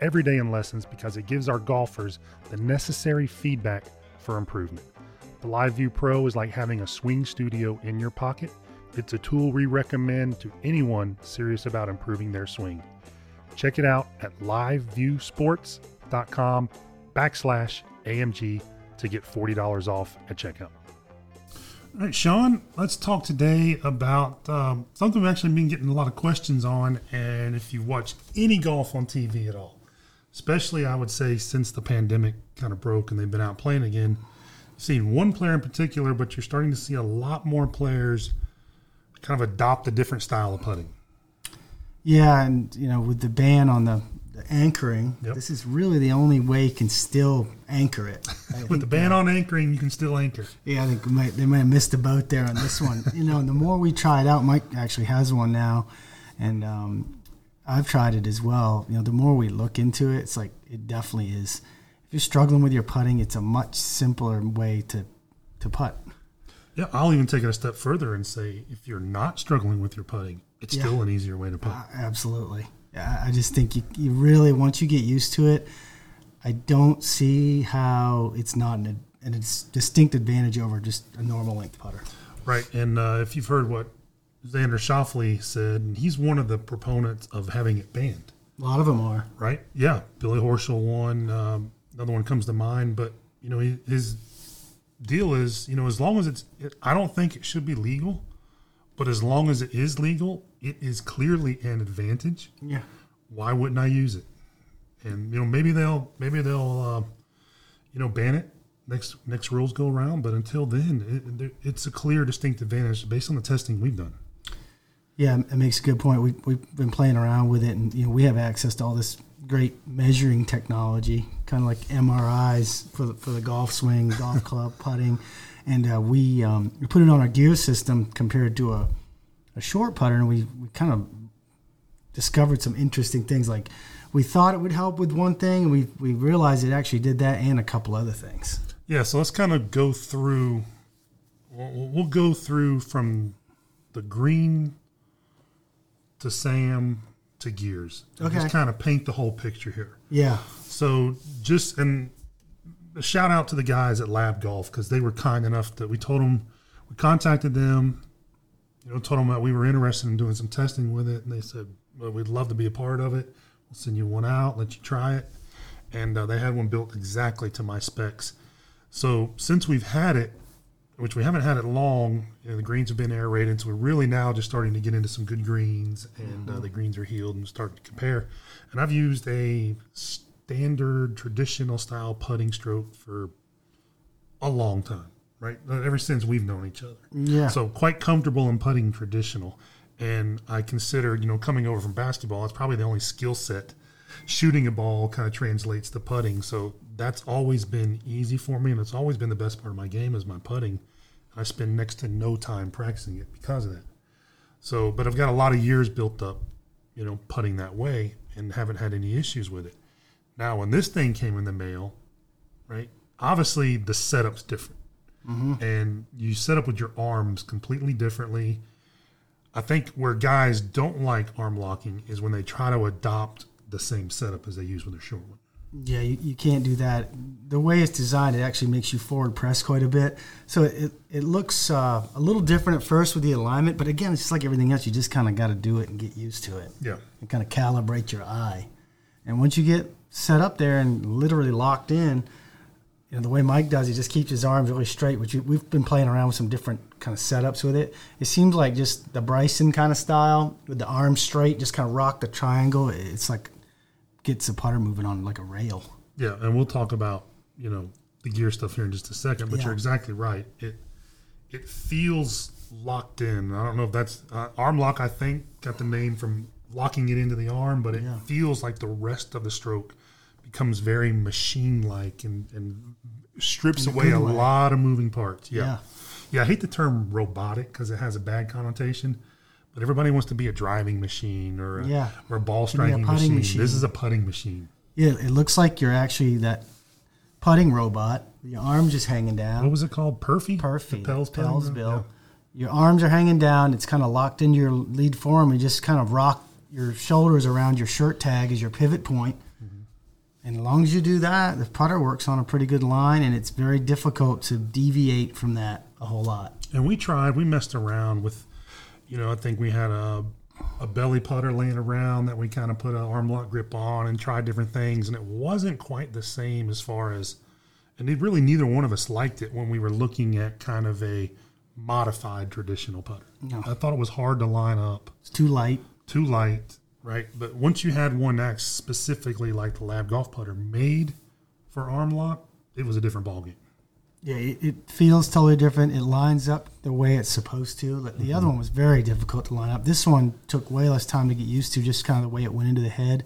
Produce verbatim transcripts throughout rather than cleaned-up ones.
every day in lessons because it gives our golfers the necessary feedback for improvement. The LiveView Pro is like having a swing studio in your pocket. It's a tool we recommend to anyone serious about improving their swing. Check it out at liveviewsports.com backslash AMG to get forty dollars off at checkout. All right, Sean, let's talk today about um, something we've actually been getting a lot of questions on. And if you watch any golf on T V at all, especially, I would say, since the pandemic kind of broke and they've been out playing again. I've seen one player in particular, but you're starting to see a lot more players kind of adopt a different style of putting. Yeah, and, you know, with the ban on the, the anchoring, yep. This is really the only way you can still anchor it. With the ban that, on anchoring, you can still anchor. Yeah, I think we might, they might have missed the boat there on this one. You know, and the more we try it out, Mike actually has one now, and um I've tried it as well. You know, the more we look into it, it's like it definitely is. If you're struggling with your putting, it's a much simpler way to, to putt. Yeah, I'll even take it a step further and say if you're not struggling with your putting, it's yeah. still an easier way to putt. Uh, absolutely. Yeah, I just think you, you really, once you get used to it, I don't see how it's not an, an it's distinct advantage over just a normal length putter. Right, and uh, if you've heard what Xander Schauffele said, and he's one of the proponents of having it banned. A lot of them are. Right? Yeah. Billy Horschel one. Um, another one comes to mind. But, you know, he, his deal is, you know, as long as it's it, – I don't think it should be legal, but as long as it is legal, it is clearly an advantage. Yeah. Why wouldn't I use it? And, you know, maybe they'll – maybe they'll, uh, you know, ban it. Next next rules go around. But until then, it, it's a clear, distinct advantage based on the testing we've done. Yeah, it makes a good point. We, we've been playing around with it, and you know we have access to all this great measuring technology, kind of like M R Is for the, for the golf swing, golf club, putting. And uh, we um, we put it on our Gears system compared to a, a short putter, and we, we kind of discovered some interesting things. Like we thought it would help with one thing, and we, we realized it actually did that and a couple other things. Yeah, so let's kind of go through we'll, – we'll go through from the green – to Sam, to Gears. Okay. Just kind of paint the whole picture here. Yeah. So just, and a shout out to the guys at Lab Golf, because they were kind enough that we told them, we contacted them, you know, told them that we were interested in doing some testing with it. And they said, well, we'd love to be a part of it. We'll send you one out, let you try it. And uh, they had one built exactly to my specs. So since we've had it, which we haven't had it long, you know, the greens have been aerated, so we're really now just starting to get into some good greens, and uh, the greens are healed and starting to compare. And I've used a standard, traditional-style putting stroke for a long time, right? Ever since we've known each other. Yeah. So quite comfortable in putting traditional. And I consider, you know, coming over from basketball, it's probably the only skill set. Shooting a ball kind of translates to putting, so that's always been easy for me, and it's always been the best part of my game is my putting. I spend next to no time practicing it because of that. So, but I've got a lot of years built up, you know, putting that way, and haven't had any issues with it. Now, when this thing came in the mail, right, obviously the setup's different. Mm-hmm. And you set up with your arms completely differently. I think where guys don't like arm locking is when they try to adopt the same setup as they use with their short one. Yeah, you, you can't do that. The way it's designed, it actually makes you forward press quite a bit. So it it looks uh, a little different at first with the alignment, but again, it's just like everything else. You just kind of got to do it and get used to it. Yeah. And kind of calibrate your eye. And once you get set up there and literally locked in, you know, the way Mike does, he just keeps his arms really straight, which we've been playing around with some different kind of setups with it. It seems like just the Bryson kind of style with the arms straight, just kind of rock the triangle. It's like gets the putter moving on like a rail. Yeah, and we'll talk about, you know, the Gear stuff here in just a second, but yeah. You're exactly right. It it feels locked in. I don't know if that's uh, arm lock, I think, got the name from locking it into the arm, but it yeah. feels like the rest of the stroke becomes very machine-like and, and strips away a way. lot of moving parts. Yeah. yeah. Yeah, I hate the term robotic because it has a bad connotation, but everybody wants to be a driving machine or a, yeah. or a ball striking a machine. machine. This is a putting machine. Yeah, it looks like you're actually that putting robot. Your arm just hanging down. What was it called? Purfy? Purfy. Pelz, Pelz, Bill. Yeah. Your arms are hanging down. It's kind of locked into your lead form. You just kind of rock your shoulders around your shirt tag as your pivot point. And as long as you do that, the putter works on a pretty good line, and it's very difficult to deviate from that a whole lot. And we tried. We messed around with, you know, I think we had a a belly putter laying around that we kind of put an arm lock grip on and tried different things, and it wasn't quite the same as far as, and it really neither one of us liked it when we were looking at kind of a modified traditional putter. No. I thought it was hard to line up. It's too light. Too light. Right, but once you had one that's specifically like the Lab Golf putter made for arm lock, it was a different ballgame. Yeah, it, it feels totally different. It lines up the way it's supposed to. The mm-hmm. other one was very difficult to line up. This one took way less time to get used to, just kind of the way it went into the head.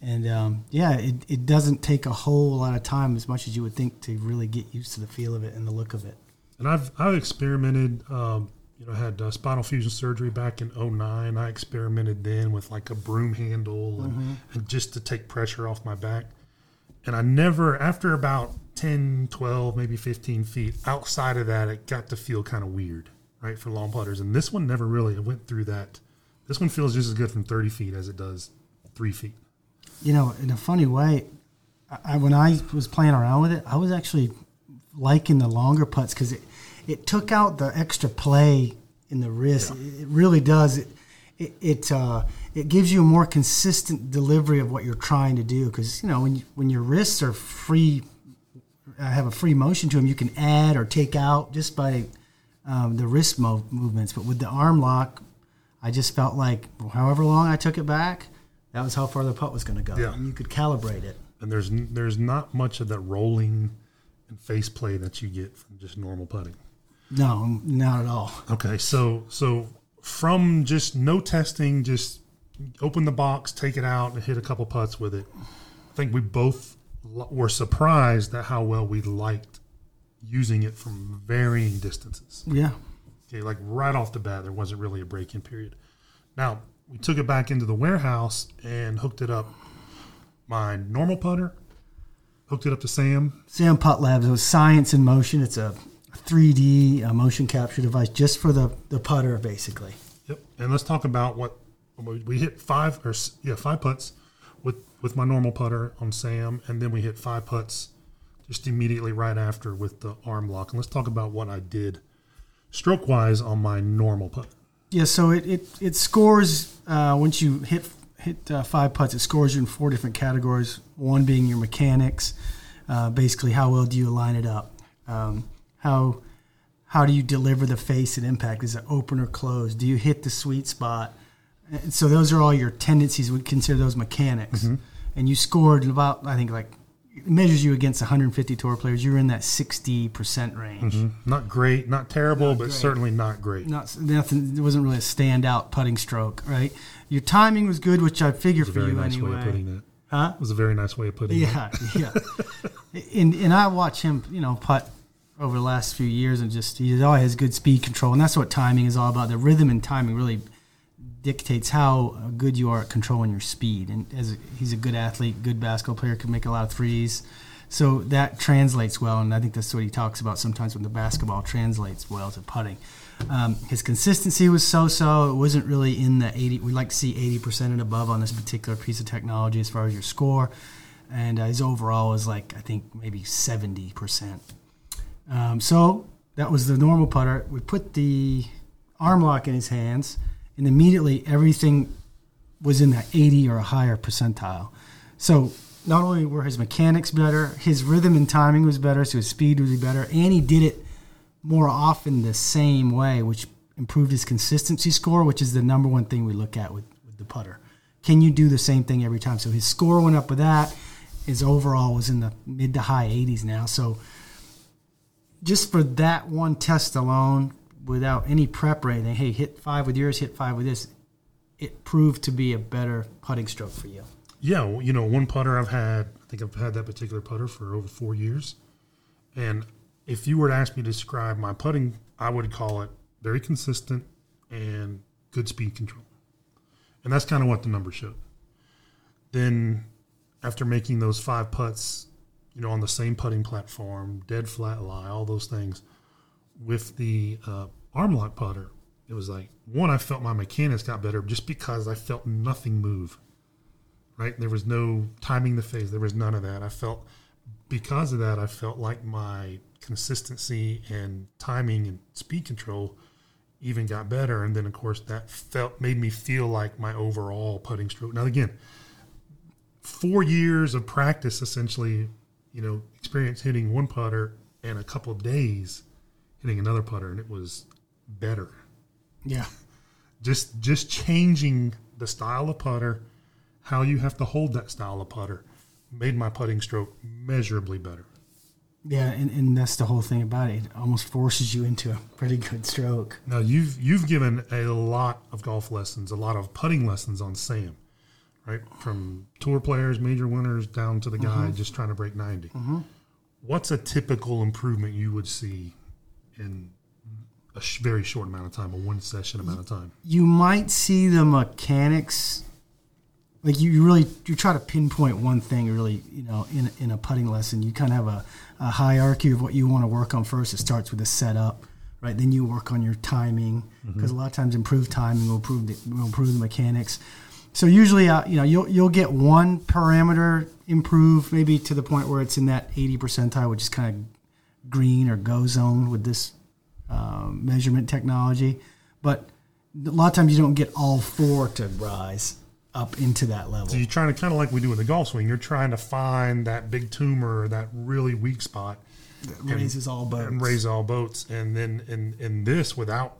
And, um, yeah, it, it doesn't take a whole lot of time as much as you would think to really get used to the feel of it and the look of it. And I've I've experimented um, – You know, I had uh, spinal fusion surgery back in oh nine. I experimented then with like a broom handle and, mm-hmm. and just to take pressure off my back. And I never, after about ten, twelve, maybe fifteen feet, outside of that, it got to feel kind of weird, right, for long putters. And this one never really it went through that. This one feels just as good from thirty feet as it does three feet. You know, in a funny way, I, when I was playing around with it, I was actually liking the longer putts because it, It took out the extra play in the wrist. Yeah. It really does. It it it, uh, it gives you a more consistent delivery of what you're trying to do because, you know, when you, when your wrists are free, have a free motion to them, you can add or take out just by um, the wrist mo- movements. But with the arm lock, I just felt like however long I took it back, that was how far the putt was going to go. Yeah. And you could calibrate it. And there's there's not much of that rolling and face play that you get from just normal putting. No, not at all. Okay, so so from just no testing, just open the box, take it out, and hit a couple putts with it, I think we both were surprised at how well we liked using it from varying distances. Yeah. Okay, like right off the bat, there wasn't really a break-in period. Now, we took it back into the warehouse and hooked it up my normal putter, hooked it up to Sam. Sam Putt Labs. It was Science in Motion. It's a three D uh, motion capture device just for the, the putter, basically. Yep. And let's talk about what we hit five or yeah five putts with, with my normal putter on Sam, and then we hit five putts just immediately right after with the arm lock. And let's talk about what I did stroke wise on my normal putt. Yeah. So it it it scores uh, once you hit hit uh, five putts. It scores you in four different categories. One being your mechanics, uh, basically how well do you line it up. Um, How how do you deliver the face and impact? Is it open or closed? Do you hit the sweet spot? And so those are all your tendencies. We consider those mechanics. Mm-hmm. And you scored about, I think, like it measures you against one hundred fifty tour players. You're in that sixty percent range. Mm-hmm. Not great, not terrible, not but great. Certainly not great. Not nothing. It wasn't really a standout putting stroke, right? Your timing was good, which I figure for you nice anyway. Way of putting that. Huh? It was a very nice way of putting yeah, it. Yeah, yeah. And and I watch him, you know, putt over the last few years, and just he always has good speed control, and that's what timing is all about. The rhythm and timing really dictates how good you are at controlling your speed. And as a, he's a good athlete, good basketball player, can make a lot of threes, so that translates well. And I think that's what he talks about sometimes when the basketball translates well to putting. Um, his consistency was so-so. It wasn't really in the eighty. We like to see eighty percent and above on this particular piece of technology as far as your score, and uh, his overall was like I think maybe seventy percent. Um, so that was the normal putter. We put the arm lock in his hands, and immediately everything was in that eighty or a higher percentile. So not only were his mechanics better, his rhythm and timing was better, so his speed was better, and he did it more often the same way, which improved his consistency score, which is the number one thing we look at with, with the putter. Can you do the same thing every time? So his score went up with that. His overall was in the mid to high eighties now, so just for that one test alone, without any prep or anything, hey, hit five with yours, hit five with this, it proved to be a better putting stroke for you. Yeah, well, you know, one putter I've had, I think I've had that particular putter for over four years, And if you were to ask me to describe my putting, I would call it very consistent and good speed control. And that's kind of what the numbers showed. Then after making those five putts, you know, on the same putting platform, dead flat lie, all those things, with the uh, arm lock putter, it was like, one, I felt my mechanics got better just because I felt nothing move, right? There was no timing the phase. There was none of that. I felt, because of that, I felt like my consistency and timing and speed control even got better. And then, of course, that felt made me feel like my overall putting stroke. Now, again, four years of practice, essentially, you know, experience hitting one putter and a couple of days hitting another putter, and it was better. Yeah. Just just changing the style of putter, how you have to hold that style of putter, made my putting stroke measurably better. Yeah, and, and that's the whole thing about it. It almost forces you into a pretty good stroke. Now, you've, you've given a lot of golf lessons, a lot of putting lessons on Sam, right? From tour players, major winners, down to the guy mm-hmm. just trying to break ninety. Mm-hmm. What's a typical improvement you would see in a sh- very short amount of time, a one-session amount of time? You might see the mechanics. Like you really, you try to pinpoint one thing really, you know, in in a putting lesson. You kind of have a, a hierarchy of what you want to work on first. It starts with a setup, right? Then you work on your timing, because mm-hmm. a lot of times improved timing will improve the, will improve the mechanics. So usually, uh, you know, you'll you'll get one parameter improve, maybe to the point where it's in that eighty percentile, which is kind of green or go zone with this um, measurement technology. But a lot of times you don't get all four to rise up into that level. So you're trying to, kind of like we do with the golf swing, you're trying to find that big tumor, that really weak spot. That raises and, all boats. And raise all boats. And then in, in this, without,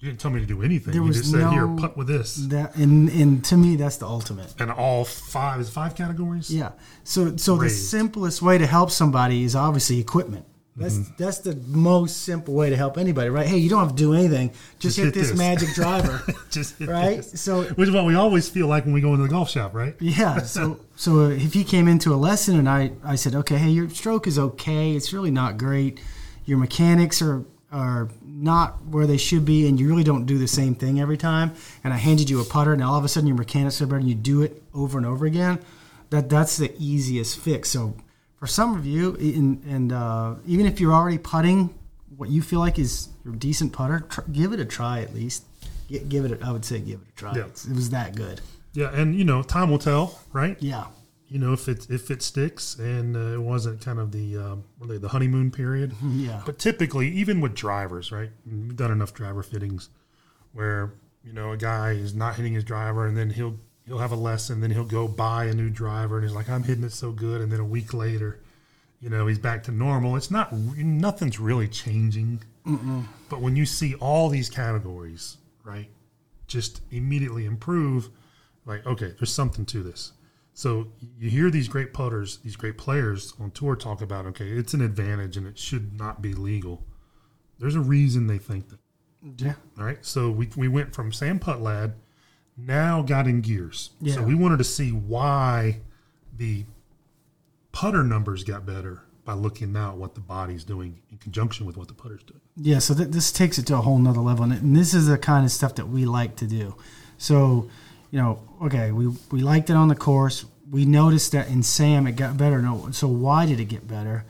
you didn't tell me to do anything. There you was just said, no, here, putt with this. That, and, and to me, that's the ultimate. And all five, is five categories? Yeah. So so raised. The simplest way to help somebody is obviously equipment. That's mm-hmm. that's the most simple way to help anybody, right? Hey, you don't have to do anything. Just, just hit, hit this, this magic driver, just hit right? This. So, which is what we always feel like when we go into the golf shop, right? Yeah. So so if he came into a lesson and I, I said, okay, hey, your stroke is okay. It's really not great. Your mechanics are are not where they should be, and you really don't do the same thing every time. And I handed you a putter, and all of a sudden your mechanics are better, and you do it over and over again. That that's the easiest fix. So. For some of you, and, and uh, even if you're already putting what you feel like is your decent putter, tr- give it a try at least. G- give it, a, I would say, give it a try. Yeah. It was that good. Yeah, and you know, time will tell, right? Yeah. You know, if it if it sticks, and uh, it wasn't kind of the um, really the honeymoon period. Yeah. But typically, even with drivers, right? We've done enough driver fittings where you know a guy is not hitting his driver, and then he'll. He'll have a lesson, then he'll go buy a new driver, and he's like, I'm hitting it so good. And then a week later, you know, he's back to normal. It's not, nothing's really changing. Mm-mm. But when you see all these categories, right, just immediately improve, like, okay, there's something to this. So you hear these great putters, these great players on tour talk about, okay, it's an advantage and it should not be legal. There's a reason they think that. Yeah. All right. So we, we went from Sam Putt Lab. Now got in Gears. Yeah. So we wanted to see why the putter numbers got better by looking now at what the body's doing in conjunction with what the putter's doing. Yeah, so th- this takes it to a whole nother level, and, and this is the kind of stuff that we like to do. So, you know, okay, we, we liked it on the course. We noticed that in Sam it got better. No, so why did it get better?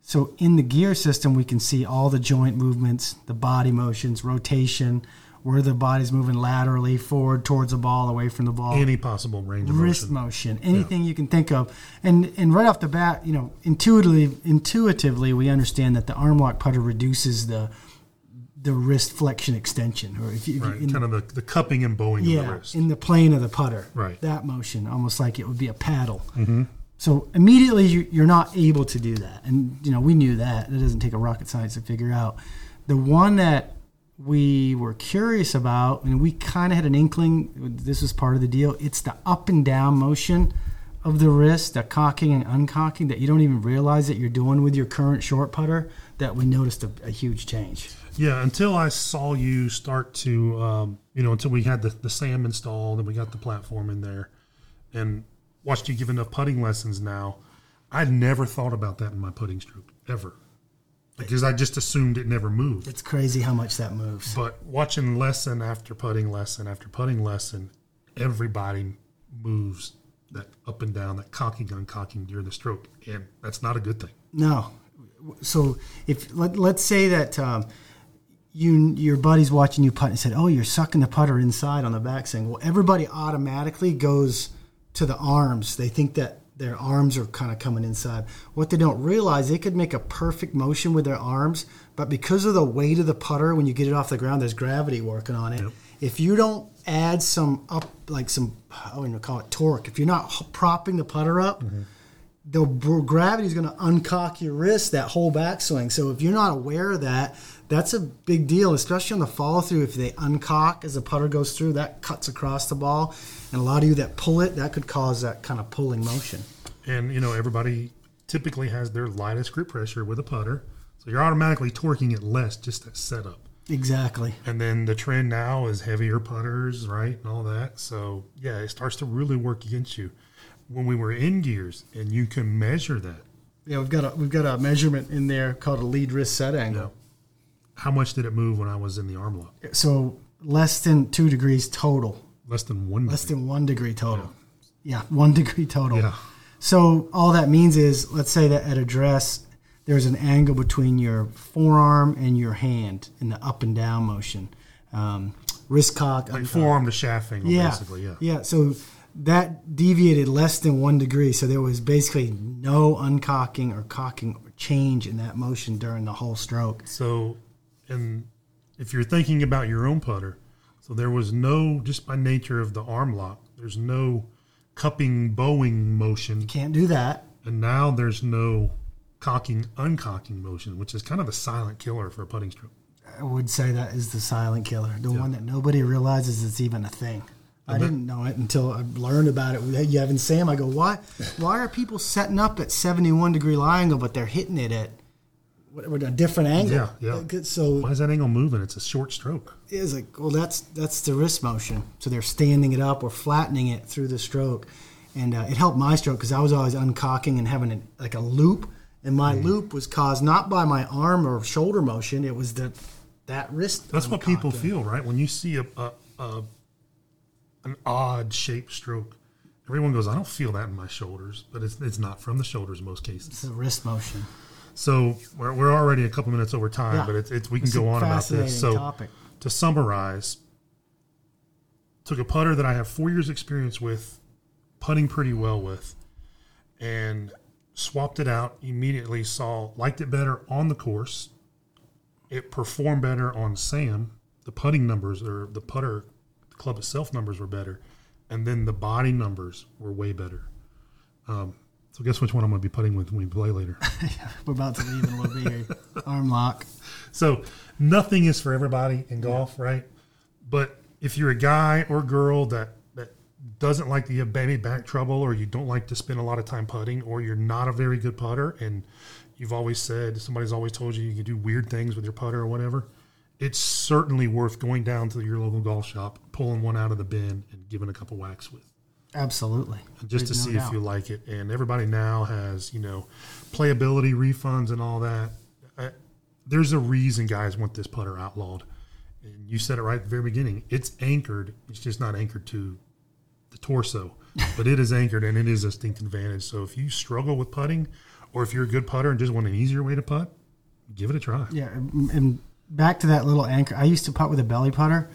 So in the gear system, we can see all the joint movements, the body motions, rotation, where the body's moving laterally, forward, towards the ball, away from the ball. Any possible range of motion. Wrist motion, anything yeah. you can think of. And and right off the bat, you know, intuitively, intuitively, we understand that the arm lock putter reduces the the wrist flexion extension. Or if you, right, if you, in, kind of the, the cupping and bowing yeah, of the wrist. Yeah, in the plane of the putter. Right. That motion, almost like it would be a paddle. Mm-hmm. So immediately you, you're not able to do that. And, you know, we knew that. It doesn't take a rocket science to figure out. The one that we were curious about, and we kind of had an inkling this was part of the deal, it's the up and down motion of the wrist, the cocking and uncocking, that you don't even realize that you're doing with your current short putter, that we noticed a, a huge change. Yeah, until I saw you start to, um, you know, until we had the, the SAM installed and we got the platform in there and watched you give enough putting lessons now, I never thought about that in my putting stroke, ever. because I just assumed it never moved. It's crazy how much that moves. But watching lesson after putting lesson after putting lesson, everybody moves that up and down, that cocking, uncocking during the stroke, and that's not a good thing. No. So if let, let's say that um, you your buddy's watching you putt and said, oh, you're sucking the putter inside on the backswing. Well, everybody automatically goes to the arms. They think that their arms are kind of coming inside. What they don't realize, they could make a perfect motion with their arms, but because of the weight of the putter, when you get it off the ground, there's gravity working on it. Yep. If you don't add some up, like some, I don't even call it torque, if you're not propping the putter up, mm-hmm. the gravity is going to uncock your wrist, that whole backswing. So if you're not aware of that, that's a big deal, especially on the follow-through. If they uncock as the putter goes through, that cuts across the ball. And a lot of you that pull it, that could cause that kind of pulling motion. And, you know, everybody typically has their lightest grip pressure with a putter. So you're automatically torquing it less, just that setup. Exactly. And then the trend now is heavier putters, right, and all that. So, yeah, it starts to really work against you. When we were in Gears, and you can measure that. Yeah, we've got a we've got a measurement in there called a lead wrist set angle. Yeah. How much did it move when I was in the arm lock? So less than two degrees total. Less than one. Less degree. than one degree total. Yeah. yeah, one degree total. Yeah. So all that means is, let's say that at address, there's an angle between your forearm and your hand in the up and down motion, um, wrist cock. Like forearm to shaft angle, yeah. basically. Yeah. Yeah. So that deviated less than one degree, so there was basically no uncocking or cocking or change in that motion during the whole stroke. So, and if you're thinking about your own putter, so there was no, just by nature of the arm lock, there's no cupping, bowing motion. You can't do that. And now there's no cocking, uncocking motion, which is kind of a silent killer for a putting stroke. I would say that is the silent killer, the yeah. one that nobody realizes it's even a thing. I didn't know it until I learned about it. You having Sam, I go, why Why are people setting up at seventy-one degree lie angle, but they're hitting it at a different angle? Yeah, yeah. So why is that angle moving? It's a short stroke. It's like, well, that's that's the wrist motion. So they're standing it up or flattening it through the stroke. And uh, it helped my stroke because I was always uncocking and having a, like a loop. And my mm. loop was caused not by my arm or shoulder motion. It was the that wrist. That's uncocking. What people feel, right? When you see a... a, a an odd-shaped stroke. Everyone goes, I don't feel that in my shoulders, but it's it's not from the shoulders in most cases. It's a wrist motion. So we're we're already a couple minutes over time, yeah. but it's, it's we can it's go on about this. So topic. To summarize, took a putter that I have four years experience with, putting pretty well with, and swapped it out, immediately saw, liked it better on the course. It performed better on Sam. The putting numbers or the putter club itself numbers were better, and then the body numbers were way better. Um, so guess which one I'm going to be putting with when we play later. yeah, we're about to leave in a little bit here. Arm lock. So nothing is for everybody in golf, yeah. right? But if you're a guy or girl that, that doesn't like to have baby back trouble, or you don't like to spend a lot of time putting, or you're not a very good putter, and you've always said, somebody's always told you you can do weird things with your putter or whatever, it's certainly worth going down to your local golf shop, pulling one out of the bin, and giving a couple whacks with. Absolutely. Just to see if you like it. And everybody now has, you know, playability refunds and all that. I, there's a reason guys want this putter outlawed. And you said it right at the very beginning. It's anchored. It's just not anchored to the torso. But it is anchored, and it is a distinct advantage. So if you struggle with putting, or if you're a good putter and just want an easier way to putt, give it a try. Yeah, and, and back to that little anchor. I used to putt with a belly putter.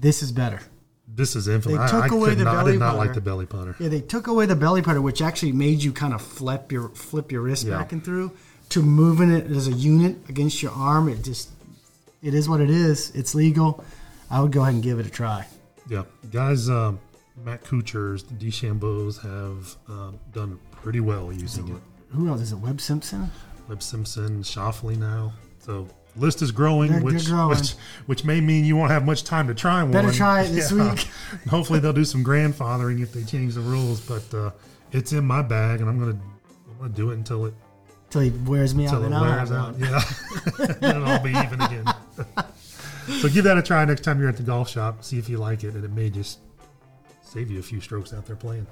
This is better. This is infinite. They took I, I away the not, belly I did not putter. like the belly putter. Yeah, they took away the belly putter, which actually made you kind of flip your flip your wrist yeah. back and through, to moving it as a unit against your arm. It just, it is what it is. It's legal. I would go ahead and give it a try. Yeah. Guys, um, Matt Kucher's, the DeChambeaus have um, done pretty well using it, it. Who else? Is it Webb Simpson? Webb Simpson, Schauffele now. So... list is growing, they're, which, they're growing. Which, which may mean you won't have much time to try one. Better try it this yeah. week. Hopefully they'll do some grandfathering if they change the rules, but uh, it's in my bag, and I'm gonna I'm gonna do it until it until he wears me until out. Until it wears out, out. yeah. Then it'll all be even again. So give that a try next time you're at the golf shop. See if you like it, and it may just save you a few strokes out there playing.